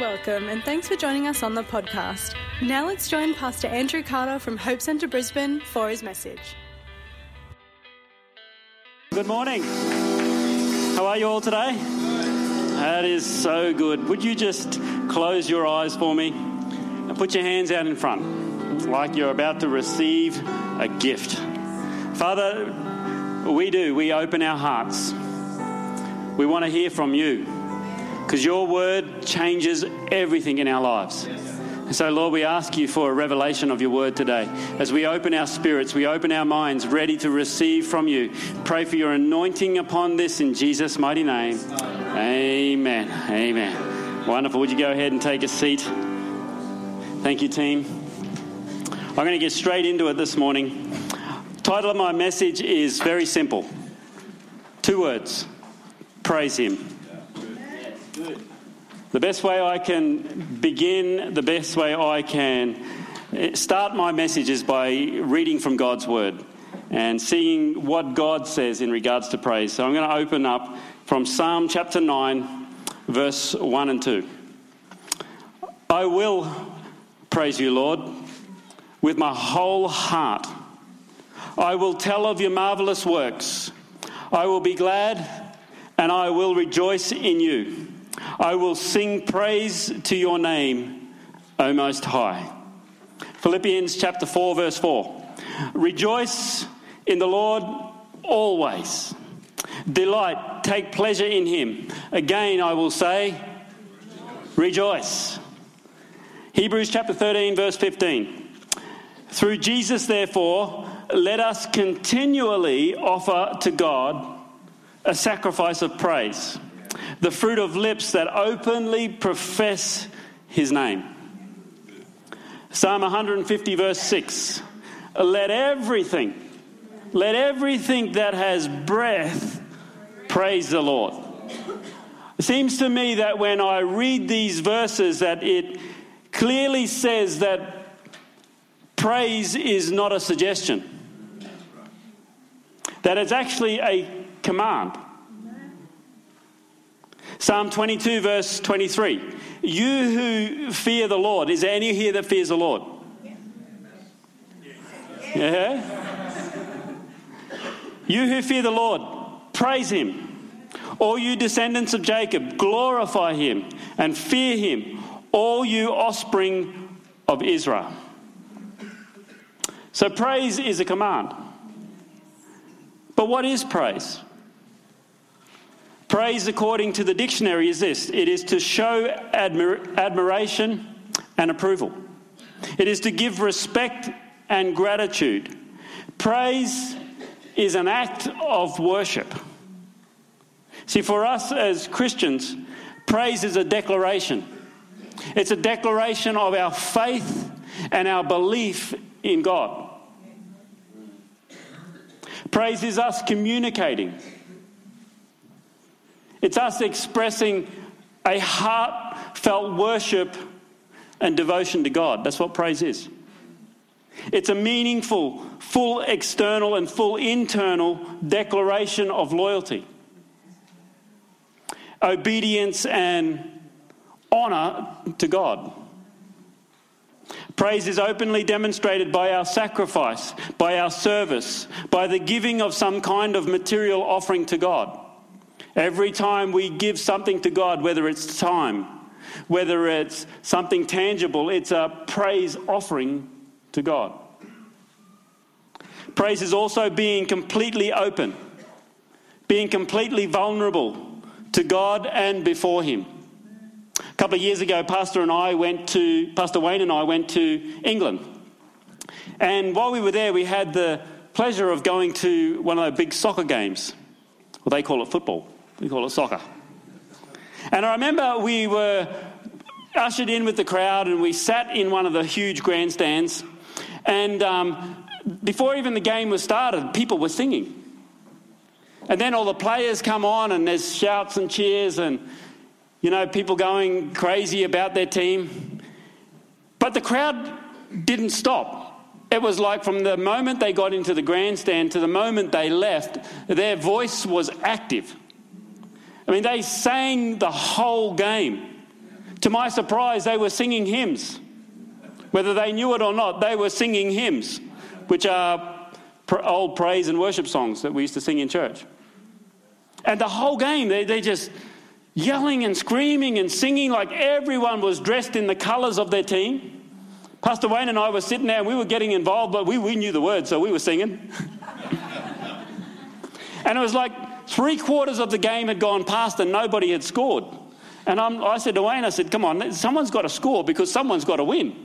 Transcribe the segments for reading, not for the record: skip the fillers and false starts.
Welcome and thanks for joining us on the podcast. Now let's join Pastor Andrew Carter from Hope Centre Brisbane for his message. Good morning. How are you all today? That is so good. Would you just close your eyes for me and put your hands out in front like you're about to receive a gift. Father, we open our hearts. We want to hear from you, because your word changes everything in our lives. Yes. So, Lord, we ask you for a revelation of your word today. As we open our spirits, we open our minds, ready to receive from you. Pray for your anointing upon this in Jesus' mighty name. Amen. Amen. Wonderful. Would you go ahead and take a seat? Thank you, team. I'm going to get straight into it this morning. The title of my message is very simple. 2 words. Praise him. The best way I can begin, the best way I can start my message is by reading from God's Word and seeing what God says in regards to praise. So I'm going to open up from Psalm chapter 9, verse 1 and 2. I will praise you, Lord, with my whole heart. I will tell of your marvelous works. I will be glad and I will rejoice in you. I will sing praise to your name, O Most High. Philippians chapter 4, verse 4. Rejoice in the Lord always. Delight, take pleasure in him. Again, I will say, rejoice. Hebrews chapter 13, verse 15. Through Jesus, therefore, let us continually offer to God a sacrifice of praise, the fruit of lips that openly profess his name. Psalm 150 verse 6. Let everything that has breath praise the Lord. It seems to me that when I read these verses that it clearly says that praise is not a suggestion. That it's actually a command. Psalm 22, verse 23. You who fear the Lord. Is there any here that fears the Lord? Yeah. You who fear the Lord, praise him. All you descendants of Jacob, glorify him and fear him, all you offspring of Israel. So praise is a command. But what is praise? Praise, according to the dictionary, is this. It is to show admiration and approval. It is to give respect and gratitude. Praise is an act of worship. See, for us as Christians, praise is a declaration. It's a declaration of our faith and our belief in God. Praise is us communicating. It's us expressing a heartfelt worship and devotion to God. That's what praise is. It's a meaningful, full external and full internal declaration of loyalty, obedience and honour to God. Praise is openly demonstrated by our sacrifice, by our service, by the giving of some kind of material offering to God. Every time we give something to God, whether it's time, whether it's something tangible, it's a praise offering to God. Praise is also being completely open, being completely vulnerable to God and before him. A couple of years ago, Pastor Wayne and I went to England. And while we were there, we had the pleasure of going to one of the big soccer games. Well, they call it football. We call it soccer. And I remember we were ushered in with the crowd and we sat in one of the huge grandstands. And before even the game was started, people were singing. And then all the players come on and there's shouts and cheers and, you know, people going crazy about their team. But the crowd didn't stop. It was like from the moment they got into the grandstand to the moment they left, their voice was active. I mean, they sang the whole game. To my surprise, they were singing hymns. Whether they knew it or not, they were singing hymns, which are old praise and worship songs that we used to sing in church. And the whole game, they just yelling and screaming and singing, like everyone was dressed in the colours of their team. Pastor Wayne and I were sitting there and we were getting involved, but we knew the words, so we were singing. And it was like 3/4 of the game had gone past and nobody had scored. And I said to Wayne, I said, come on, someone's got to score because someone's got to win.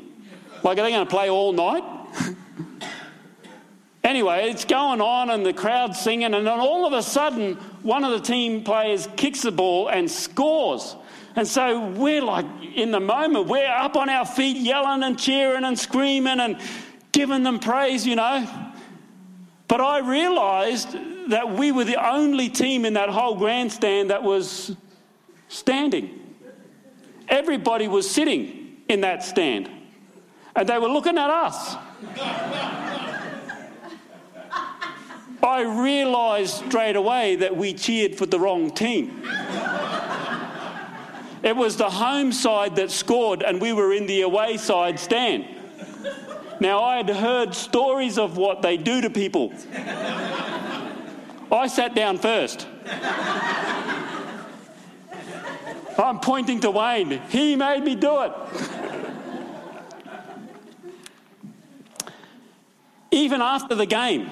Like, are they going to play all night? Anyway, it's going on and the crowd's singing, and then all of a sudden one of the team players kicks the ball and scores. And so we're like, in the moment, we're up on our feet yelling and cheering and screaming and giving them praise, you know. But I realised that we were the only team in that whole grandstand that was standing. Everybody was sitting in that stand. And they were looking at us. I realised straight away that we cheered for the wrong team. It was the home side that scored and we were in the away side stand. Now, I had heard stories of what they do to people. I sat down first. I'm pointing to Wayne. He made me do it. Even after the game,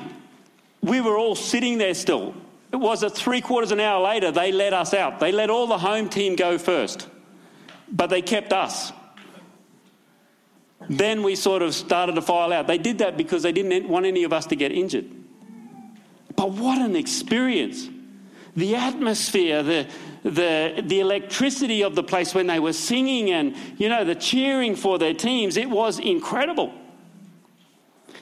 we were all sitting there still. It was at 3/4 hour later, they let us out. They let all the home team go first, but they kept us. Then we sort of started to file out. They did that because they didn't want any of us to get injured. But what an experience. The atmosphere, the electricity of the place when they were singing and, you know, the cheering for their teams, it was incredible.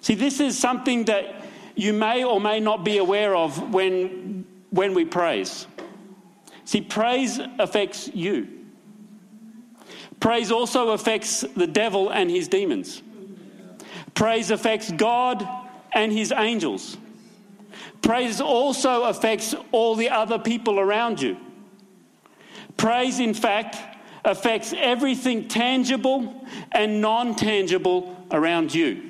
See, this is something that you may or may not be aware of when we praise. See, praise affects you. Praise also affects the devil and his demons. Praise affects God and his angels. Praise also affects all the other people around you. Praise, in fact, affects everything tangible and non-tangible around you.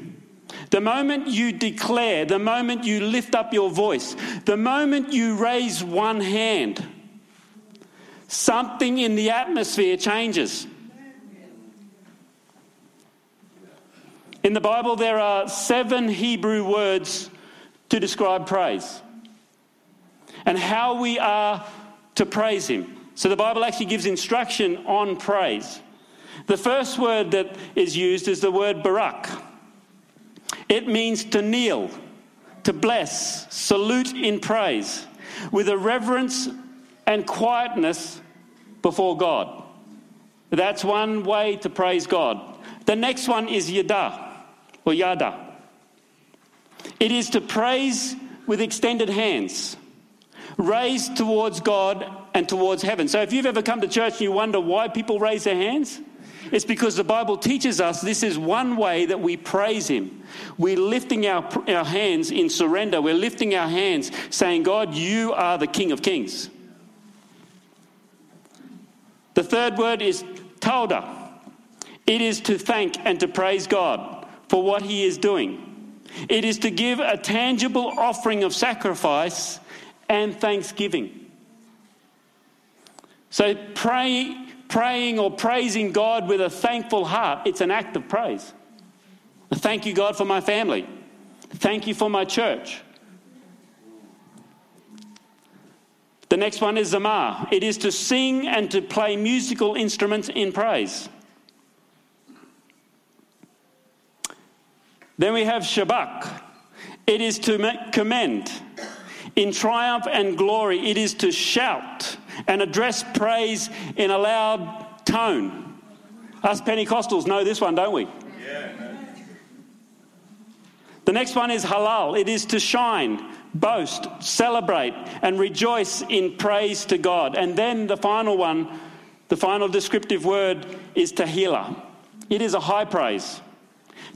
The moment you declare, the moment you lift up your voice, the moment you raise one hand, something in the atmosphere changes. In the Bible, there are 7 Hebrew words to describe praise and how we are to praise him. So the Bible actually gives instruction on praise. The first word that is used is the word barak. It means to kneel, to bless, salute in praise, with a reverence and quietness before God. That's one way to praise God. The next one is yada, or yada. It is to praise with extended hands, raised towards God and towards heaven. So if you've ever come to church and you wonder why people raise their hands, it's because the Bible teaches us this is one way that we praise him. We're lifting our hands in surrender. We're lifting our hands saying, God, you are the King of Kings. The third word is tauda. It is to thank and to praise God for what he is doing. It is to give a tangible offering of sacrifice and thanksgiving. So praying or praising God with a thankful heart, it's an act of praise. Thank you, God, for my family. Thank you for my church. The next one is zamar. It is to sing and to play musical instruments in praise. Then we have shabak. It is to commend in triumph and glory. It is to shout and address praise in a loud tone. Us Pentecostals know this one, don't we? Yeah. The next one is halal. It is to shine, boast, celebrate, and rejoice in praise to God. And then the final one, the final descriptive word is tahila. It is a high praise,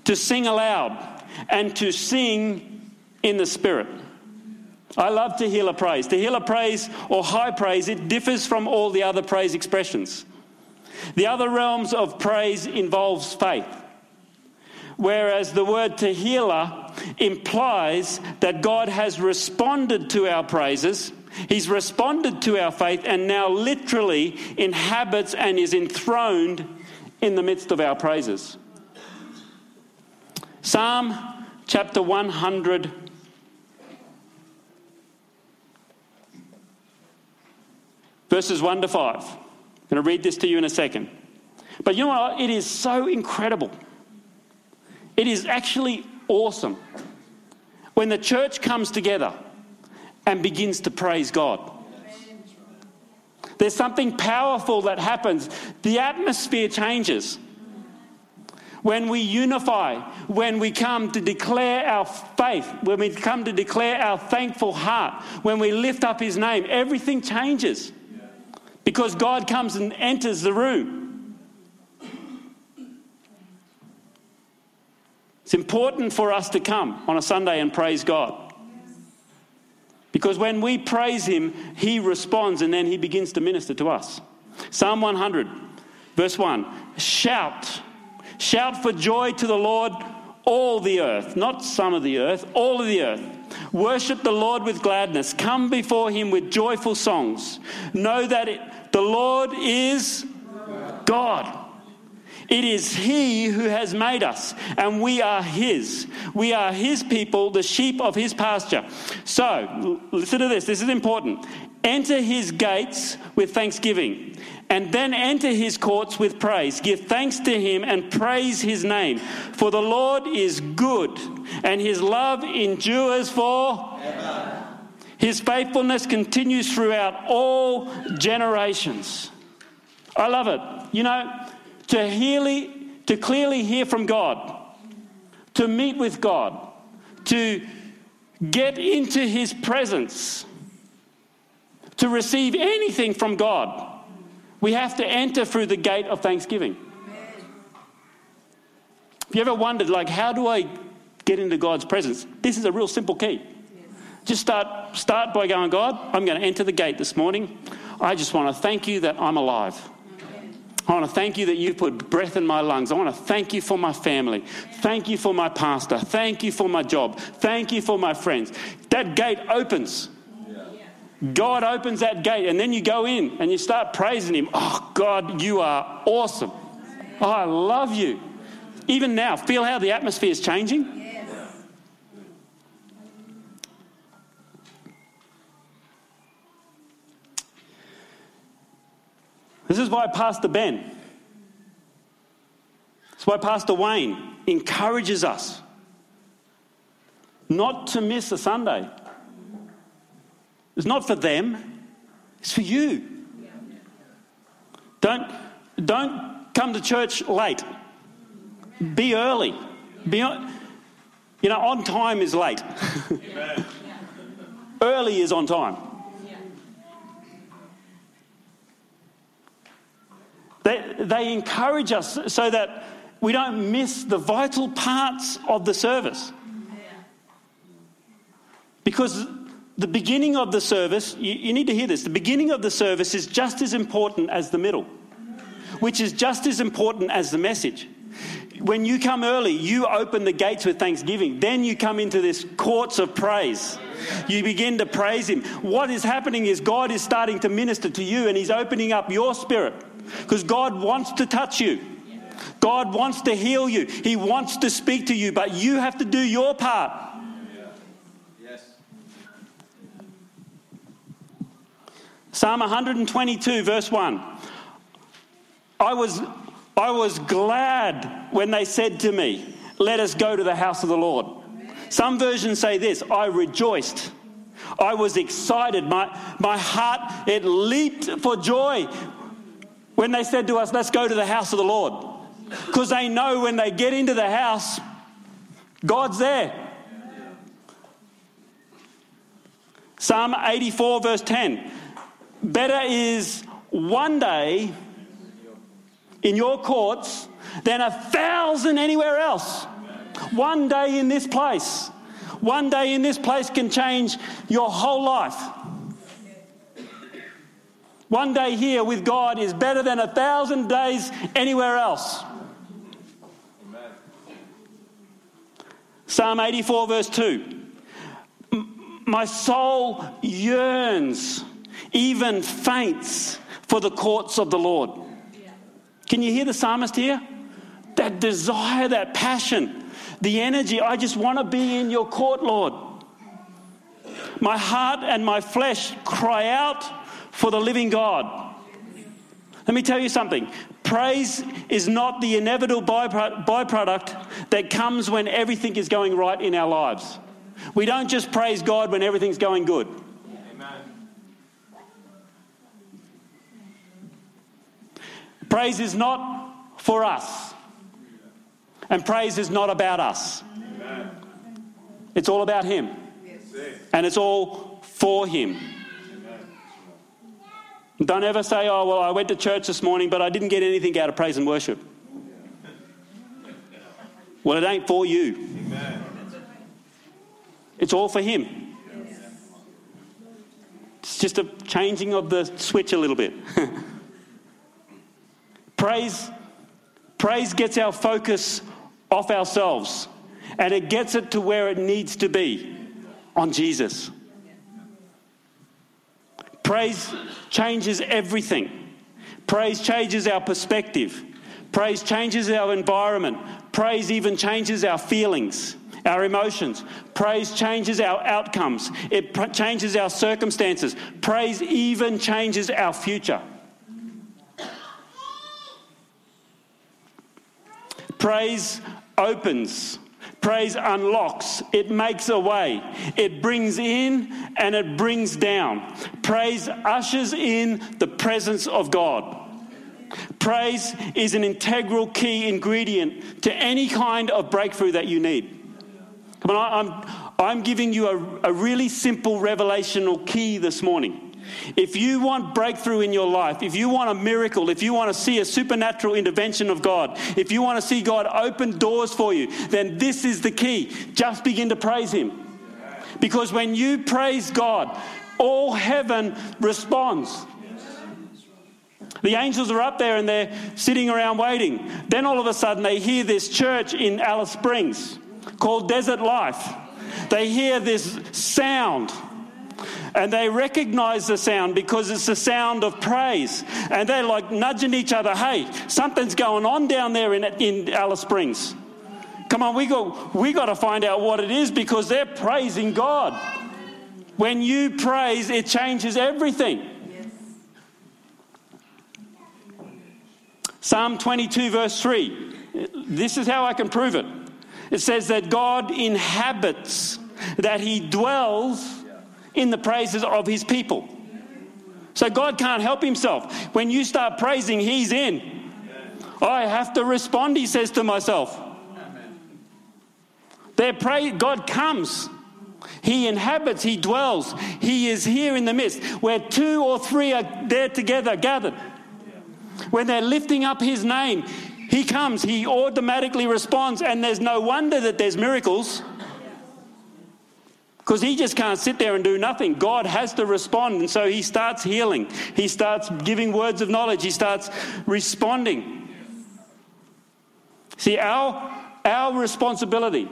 to sing aloud and to sing in the spirit. I love Tehillah praise. Tehillah praise or high praise, it differs from all the other praise expressions. The other realms of praise involves faith, whereas the word tehillah implies that God has responded to our praises. He's responded to our faith and now literally inhabits and is enthroned in the midst of our praises. Psalm chapter 100. Verses 1 to 5. I'm going to read this to you in a second. But you know what? It is so incredible. It is actually awesome when the church comes together and begins to praise God. There's something powerful that happens. The atmosphere changes. When we unify, when we come to declare our faith, when we come to declare our thankful heart, when we lift up his name, everything changes. Because God comes and enters the room. It's important for us to come on a Sunday and praise God. Because when we praise him, he responds and then he begins to minister to us. Psalm 100, verse 1. Shout. Shout for joy to the Lord, all the earth. Not some of the earth, all of the earth. Worship the Lord with gladness. Come before him with joyful songs. Know that the Lord is God. It is he who has made us, and we are his. We are his people, the sheep of his pasture. So, listen to this. This is important. Enter his gates with thanksgiving, and then enter his courts with praise. Give thanks to him and praise his name. For the Lord is good, and his love endures forever. His faithfulness continues throughout all generations. I love it. You know, to clearly hear from God, to meet with God, to get into his presence, to receive anything from God, we have to enter through the gate of thanksgiving. Amen. Have you ever wondered, how do I get into God's presence? This is a real simple key. Yes. Just start by going, God, I'm going to enter the gate this morning. I just want to thank you that I'm alive. Amen. I want to thank you that you put breath in my lungs. I want to thank you for my family. Amen. Thank you for my pastor. Thank you for my job. Thank you for my friends. That gate opens. God opens that gate, and then you go in and you start praising him. Oh, God, you are awesome. Oh, I love you. Even now, feel how the atmosphere is changing? Yes. This is why Pastor Ben, it's why Pastor Wayne encourages us not to miss a Sunday. It's not for them, it's for you. Don't come to church late. Be early. On time is late. Early is on time. They encourage us so that we don't miss the vital parts of the service. Because the beginning of the service, you need to hear this, the beginning of the service is just as important as the middle, which is just as important as the message. When you come early, you open the gates with thanksgiving. Then you come into this courts of praise. You begin to praise him. What is happening is God is starting to minister to you and he's opening up your spirit because God wants to touch you. God wants to heal you. He wants to speak to you, but you have to do your part. Psalm 122, verse 1. I was glad when they said to me, let us go to the house of the Lord. Some versions say this, I rejoiced. I was excited. My heart, it leaped for joy when they said to us, let's go to the house of the Lord. Because they know when they get into the house, God's there. Psalm 84, verse 10. Better is one day in your courts than 1,000 anywhere else. One day in this place. One day in this place can change your whole life. One day here with God is better than 1,000 days anywhere else. Amen. Psalm 84 verse 2. My soul yearns, even faints, for the courts of the Lord. Yeah. Can you hear the psalmist here? That desire, that passion, the energy. I just want to be in your court, Lord. My heart and my flesh cry out for the living God. Let me tell you something. Praise is not the inevitable byproduct that comes when everything is going right in our lives. We don't just praise God when everything's going good. Amen. Praise is not for us. And praise is not about us. Amen. It's all about Him. Yes. And it's all for Him. Amen. Don't ever say, oh, well, I went to church this morning, but I didn't get anything out of praise and worship. Well, it ain't for you. Amen. It's all for Him. Yes. It's just a changing of the switch a little bit. Praise gets our focus off ourselves, and it gets it to where it needs to be, on Jesus. Praise changes everything. Praise changes our perspective. Praise changes our environment. Praise even changes our feelings, our emotions. Praise changes our outcomes. It changes our circumstances. Praise even changes our future. Praise opens. Praise unlocks. It makes a way. It brings in and it brings down. Praise ushers in the presence of God. Praise is an integral key ingredient to any kind of breakthrough that you need. I'm giving you a really simple revelational key this morning. If you want breakthrough in your life, if you want a miracle, if you want to see a supernatural intervention of God, if you want to see God open doors for you, then this is the key. Just begin to praise Him. Because when you praise God, all heaven responds. The angels are up there and they're sitting around waiting. Then all of a sudden they hear this church in Alice Springs called Desert Life. They hear this sound and they recognize the sound because it's the sound of praise. And they're like nudging each other, hey, something's going on down there in Alice Springs. Come on, we got to find out what it is, because they're praising God. When you praise, it changes everything. Yes. Psalm 22 verse 3. This is how I can prove it. It says that God inhabits, that He dwells in the praises of His people. So God can't help Himself. When you start praising, He's in. I have to respond, He says to myself. God comes. He inhabits, He dwells. He is here in the midst. Where two or three are there together, gathered. When they're lifting up His name, He comes, He automatically responds, and there's no wonder that there's miracles, because He just can't sit there and do nothing. God has to respond, and so He starts healing. He starts giving words of knowledge. He starts responding. See, our responsibility,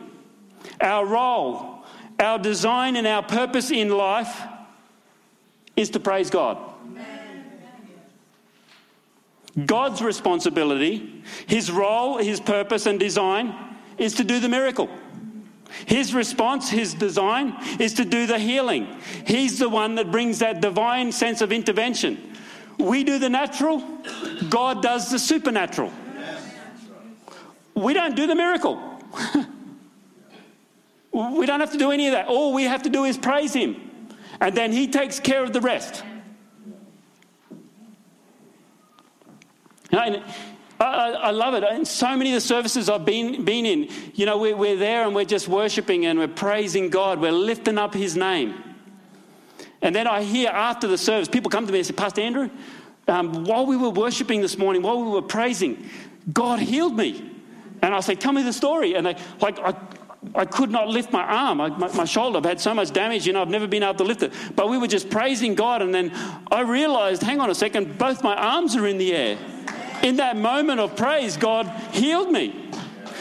our role, our design and our purpose in life is to praise God. God's responsibility, His role, His purpose and design is to do the miracle. His response, His design is to do the healing. He's the one that brings that divine sense of intervention. We do the natural, God does the supernatural. We don't do the miracle. We don't have to do any of that. All we have to do is praise Him, and then He takes care of the rest. And I love it. In so many of the services I've been in, you know, we're there and we're just worshiping and we're praising God. We're lifting up His name. And then I hear after the service, people come to me and say, Pastor Andrew, while we were worshiping this morning, while we were praising, God healed me. And I say, tell me the story. And they, like, I, I could not lift my arm. My shoulder, I've had so much damage, I've never been able to lift it. But we were just praising God, and then I realised, hang on a second, both my arms are in the air. In that moment of praise, God healed me.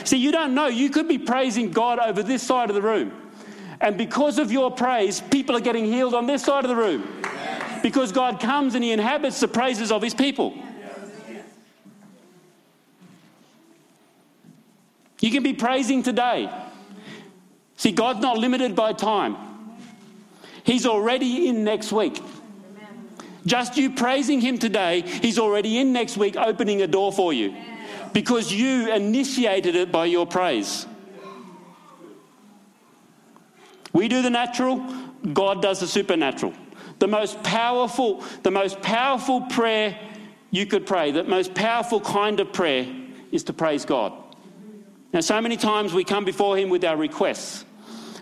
See, you don't know. You could be praising God over this side of the room. And because of your praise, people are getting healed on this side of the room. Yes. Because God comes and he inhabits the praises of his people. Yes. You can be praising today. See, God's not limited by time. He's already in next week. Just you praising him today, he's already in next week opening a door for you. Because you initiated it by your praise. We do the natural, God does the supernatural. The most powerful prayer you could pray, the most powerful kind of prayer is to praise God. Now, so many times we come before him with our requests.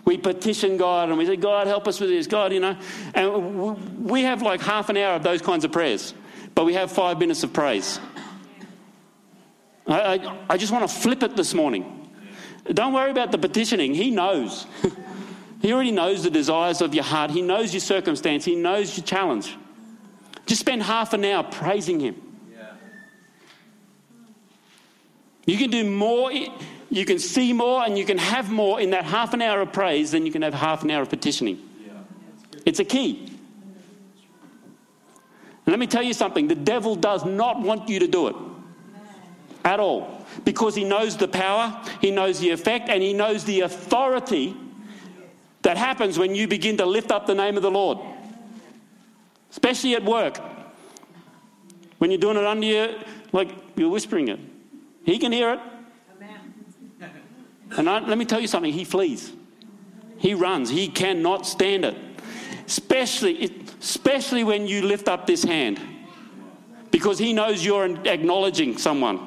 We petition God and we say, God, help us with this, God, And we have like half an hour of those kinds of prayers, but we have 5 minutes of praise. I just want to flip it this morning. Don't worry about the petitioning. He knows. He already knows the desires of your heart. He knows your circumstance. He knows your challenge. Just spend half an hour praising him. Yeah. You can do more, you can see more, and you can have more in that half an hour of praise than you can have half an hour of petitioning. Yeah. It's a key. And let me tell you something. The devil does not want you to do it at all, because he knows the power, he knows the effect, and he knows the authority that happens when you begin to lift up the name of the Lord, especially at work. When you're doing it under you, like you're whispering it. He can hear it. And let me tell you something, he flees. He runs. He cannot stand it. Especially when you lift up this hand, because he knows you're acknowledging someone.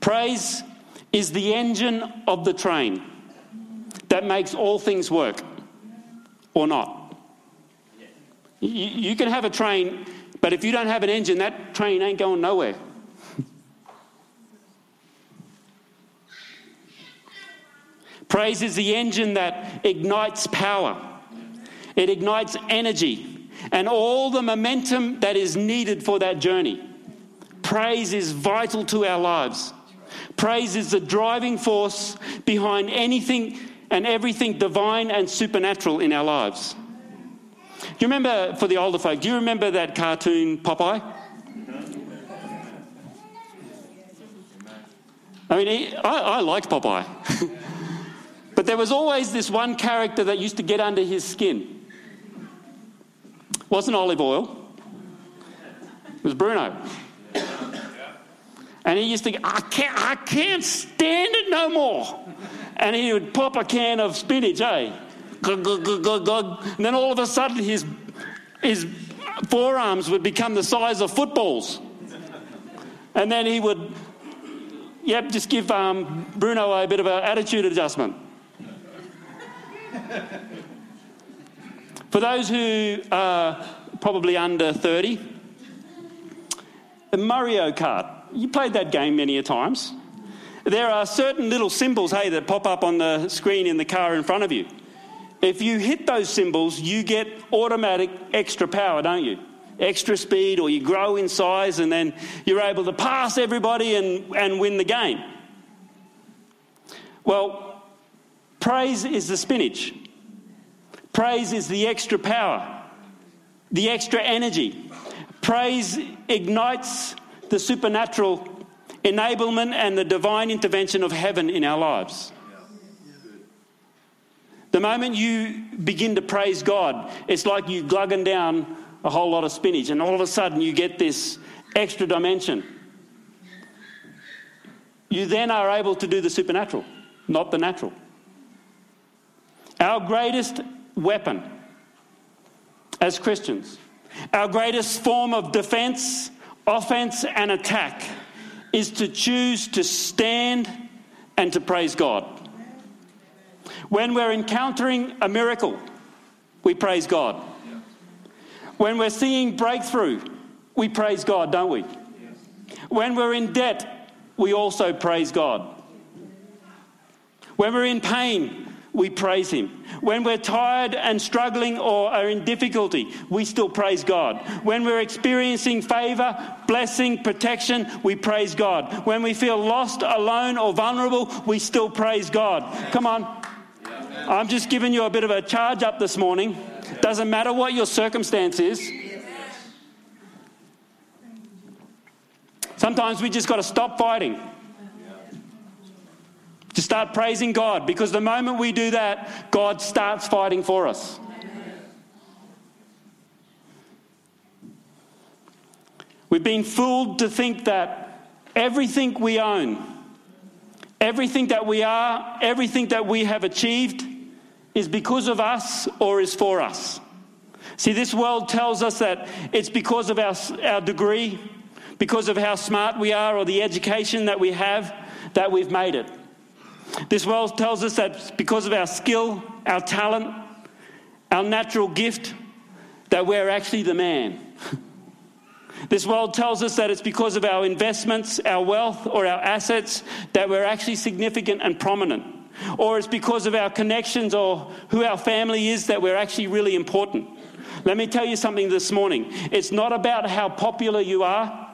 Praise is the engine of the train that makes all things work or not. You can have a train, but if you don't have an engine, that train ain't going nowhere. Praise is the engine that ignites power. It ignites energy and all the momentum that is needed for that journey. Praise is vital to our lives. Praise is the driving force behind anything and everything divine and supernatural in our lives. Do you remember, for the older folk, do you remember that cartoon Popeye? I liked Popeye. But there was always this one character that used to get under his skin. It wasn't olive oil. It was Bruno. And he used to go, I can't stand it no more. And he would pop a can of spinach, glug, glug, glug, glug, glug. And then all of a sudden his forearms would become the size of footballs. And then he would, just give Bruno a bit of an attitude adjustment. For those who are probably under 30, Mario Kart. You played that game many a times. There are certain little symbols, that pop up on the screen in the car in front of you. If you hit those symbols, you get automatic extra power, don't you? Extra speed, or you grow in size, and then you're able to pass everybody and win the game. Well, praise is the spinach. Praise is the extra power, the extra energy. Praise ignites the supernatural enablement and the divine intervention of heaven in our lives. The moment you begin to praise God, it's like you glugging down a whole lot of spinach, and all of a sudden you get this extra dimension. You then are able to do the supernatural, not the natural. Our greatest weapon as Christians, our greatest form of defense, offense and attack, is to choose to stand and to praise God. When we're encountering a miracle, we praise God. When we're seeing breakthrough, we praise God, don't we? When we're in debt, we also praise God. When we're in pain, we praise him. When we're tired and struggling or are in difficulty, we still praise God. When we're experiencing favour, blessing, protection, we praise God. When we feel lost, alone or vulnerable, we still praise God. Come on. I'm just giving you a bit of a charge up this morning. Doesn't matter what your circumstance is. Sometimes we just got to stop fighting. To start praising God, because the moment we do that, God starts fighting for us. Amen. We've been fooled to think that everything we own, everything that we are, everything that we have achieved is because of us or is for us. See, this world tells us that it's because of our degree, because of how smart we are or the education that we have, that we've made it. This world tells us that because of our skill, our talent, our natural gift, that we're actually the man. This world tells us that it's because of our investments, our wealth, or our assets that we're actually significant and prominent. Or it's because of our connections or who our family is that we're actually really important. Let me tell you something this morning. It's not about how popular you are.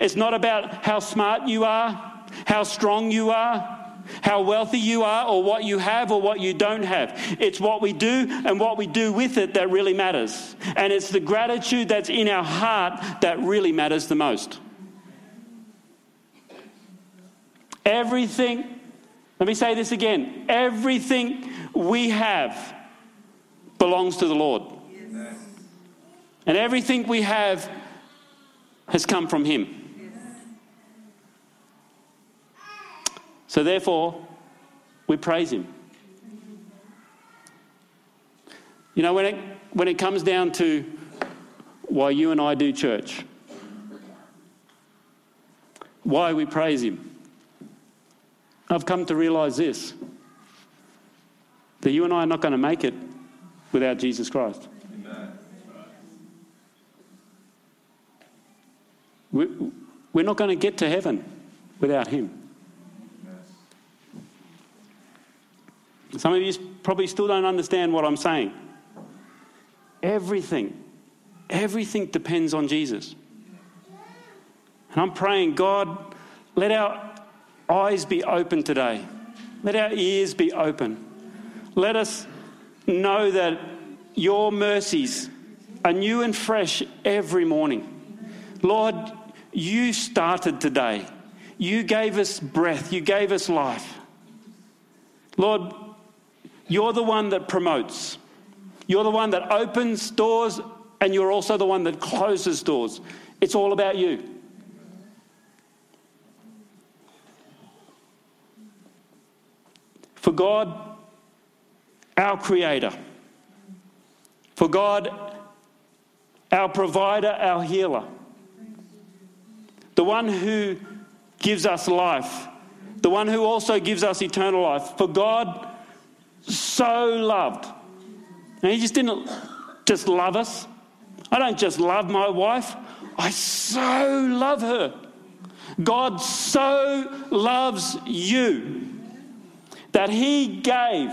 It's not about how smart you are, how strong you are, how wealthy you are or what you have or what you don't have. It's what we do and what we do with it that really matters. And it's the gratitude that's in our heart that really matters the most. Everything, let me say this again, everything we have belongs to the Lord. Yes. And everything we have has come from him. So therefore, we praise him. You know, when it comes down to why you and I do church, why we praise him, I've come to realise this, that you and I are not going to make it without Jesus Christ. Amen. We're not going to get to heaven without him. Some of you probably still don't understand what I'm saying. Everything depends on Jesus. And I'm praying, God, let our eyes be open today. Let our ears be open. Let us know that your mercies are new and fresh every morning. Lord, you started today. You gave us breath. You gave us life. Lord, you're the one that promotes. You're the one that opens doors, and you're also the one that closes doors. It's all about you. For God, our Creator. For God, our Provider, our Healer. The one who gives us life. The one who also gives us eternal life. For God, so loved. And he just didn't just love us. I don't just love my wife. I so love her. God so loves you that he gave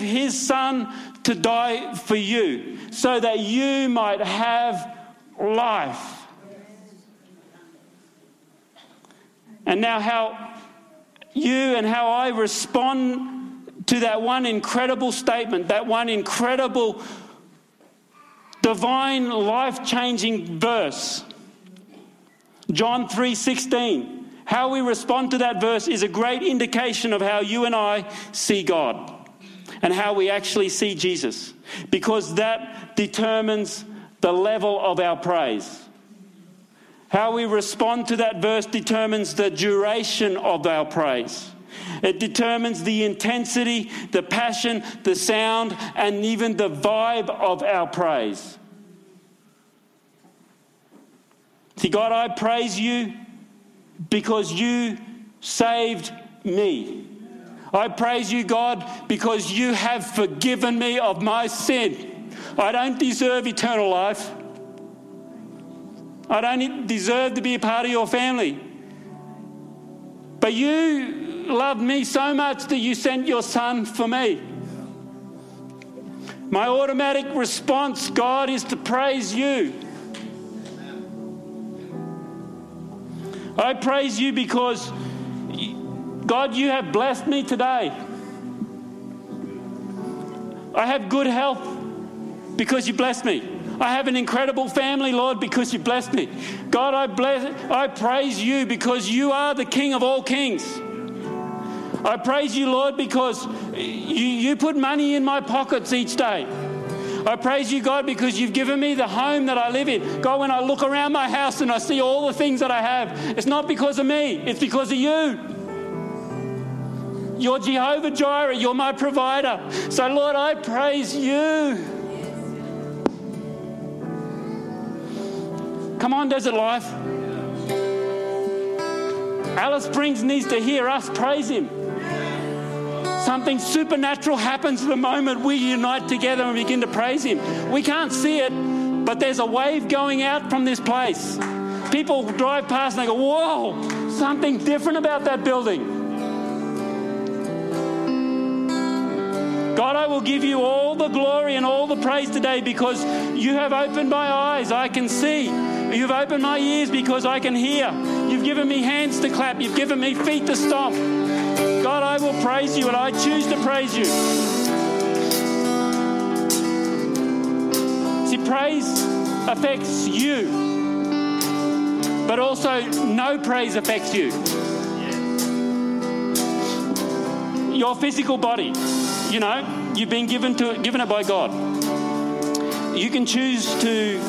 his son to die for you so that you might have life. And now how you and how I respond to that one incredible statement, that one incredible divine life-changing verse, John 3:16. How we respond to that verse is a great indication of how you and I see God and how we actually see Jesus, because that determines the level of our praise. How we respond to that verse determines the duration of our praise. It determines the intensity, the passion, the sound, and even the vibe of our praise. See, God, I praise you because you saved me. I praise you, God, because you have forgiven me of my sin. I don't deserve eternal life. I don't deserve to be a part of your family. But you loved me so much that you sent your son for me. My automatic response, God, is to praise you. I praise you because, God, you have blessed me today. I have good health because you blessed me. I have an incredible family, Lord, because you blessed me. God, I praise you because you are the King of all kings. I praise you, Lord, because you put money in my pockets each day. I praise you, God, because you've given me the home that I live in. God, when I look around my house and I see all the things that I have, it's not because of me, it's because of you. You're Jehovah Jireh, you're my provider. So, Lord, I praise you. Come on, Desert Life. Alice Springs needs to hear us praise him. Something supernatural happens the moment we unite together and begin to praise him. We can't see it, but there's a wave going out from this place. People drive past and they go, whoa, something different about that building. God, I will give you all the glory and all the praise today because you have opened my eyes, I can see. You've opened my ears because I can hear. You've given me hands to clap. You've given me feet to stomp. God, I will praise you and I choose to praise you. See, praise affects you, but also no praise affects you. Your physical body. You know, you've been given it by God. You can choose to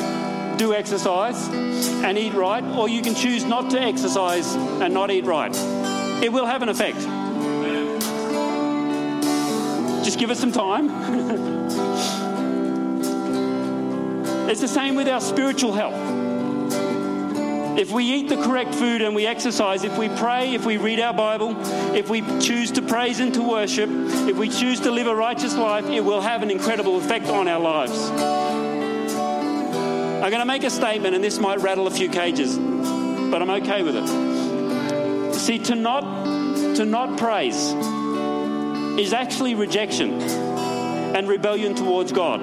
do exercise and eat right, or you can choose not to exercise and not eat right. It will have an effect. Just give it some time. It's the same with our spiritual health. If we eat the correct food and we exercise, if we pray, if we read our Bible, if we choose to praise and to worship, if we choose to live a righteous life, it will have an incredible effect on our lives. I'm going to make a statement, and this might rattle a few cages, but I'm okay with it. See, to not praise is actually rejection and rebellion towards God.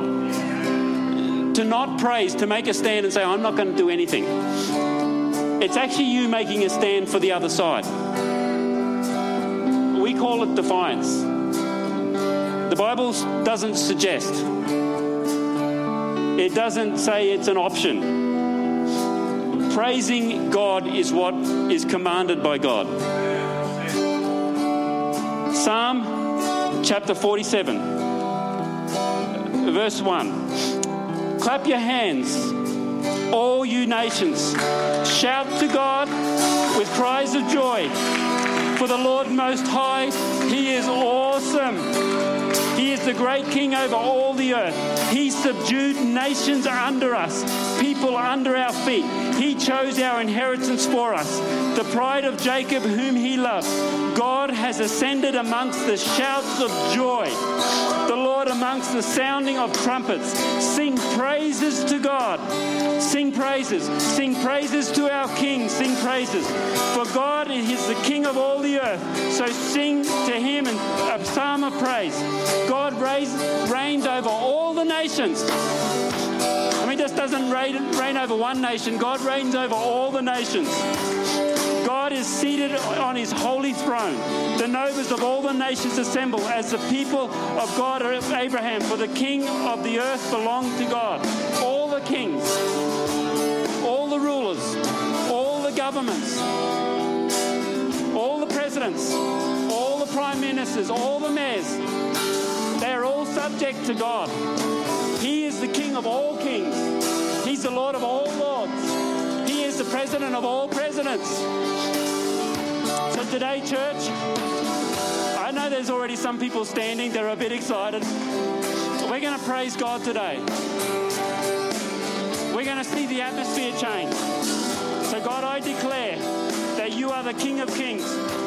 To not praise, to make a stand and say, I'm not going to do anything. It's actually you making a stand for the other side. We call it defiance. The Bible doesn't suggest. It doesn't say it's an option. Praising God is what is commanded by God. Psalm chapter 47, verse 1. Clap your hands, all you nations. Shout to God with cries of joy. For the Lord Most High, He is awesome. He is the great King over all the earth. He subdued nations under us, people under our feet. He chose our inheritance for us, the pride of Jacob whom he loved. God has ascended amongst the shouts of joy, the Lord amongst the sounding of trumpets. Sing praises to God. Sing praises. Sing praises to our King. Sing praises. For God is the King of all the earth. So sing to him a psalm of praise. God reigns over all the nations. I mean, just doesn't reign over one nation. God reigns over all the nations. God is seated on his holy throne. The nobles of all the nations assemble as the people of God are Abraham, for the king of the earth belongs to God. All the kings, all the rulers, all the governments, all the presidents, all the prime ministers, all the mayors, they are all subject to God. He is the King of all kings. He's the Lord of all lords. He is the President of all presidents. So today, church, I know there's already some people standing. They're a bit excited. We're going to praise God today. We're going to see the atmosphere change. So God, I declare that you are the King of kings.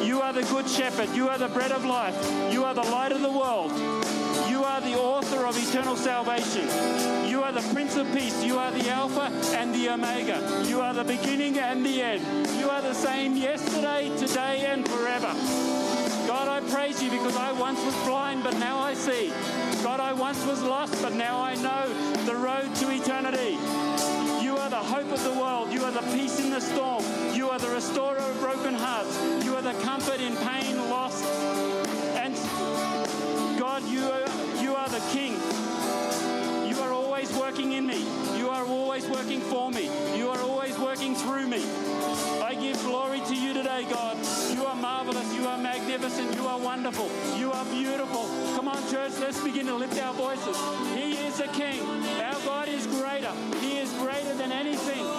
You are the Good Shepherd. You are the bread of life. You are the light of the world. You are are the author of eternal salvation. You are the Prince of Peace. You are the Alpha and the Omega. You are the beginning and the end. You are the same yesterday, today, and forever. God, I praise you because I once was blind, but now I see. God, I once was lost, but now I know the road to eternity. You are the hope of the world. You are the peace in the storm. You are the restorer of broken hearts. You are the comfort in pain, loss, and God, you are the King. You are always working in me. You are always working for me. You are always working through me. I give glory to you today, God. You are marvelous. You are magnificent. You are wonderful. You are beautiful. Come on, church, let's begin to lift our voices. He is the King. Our God is greater. He is greater than anything.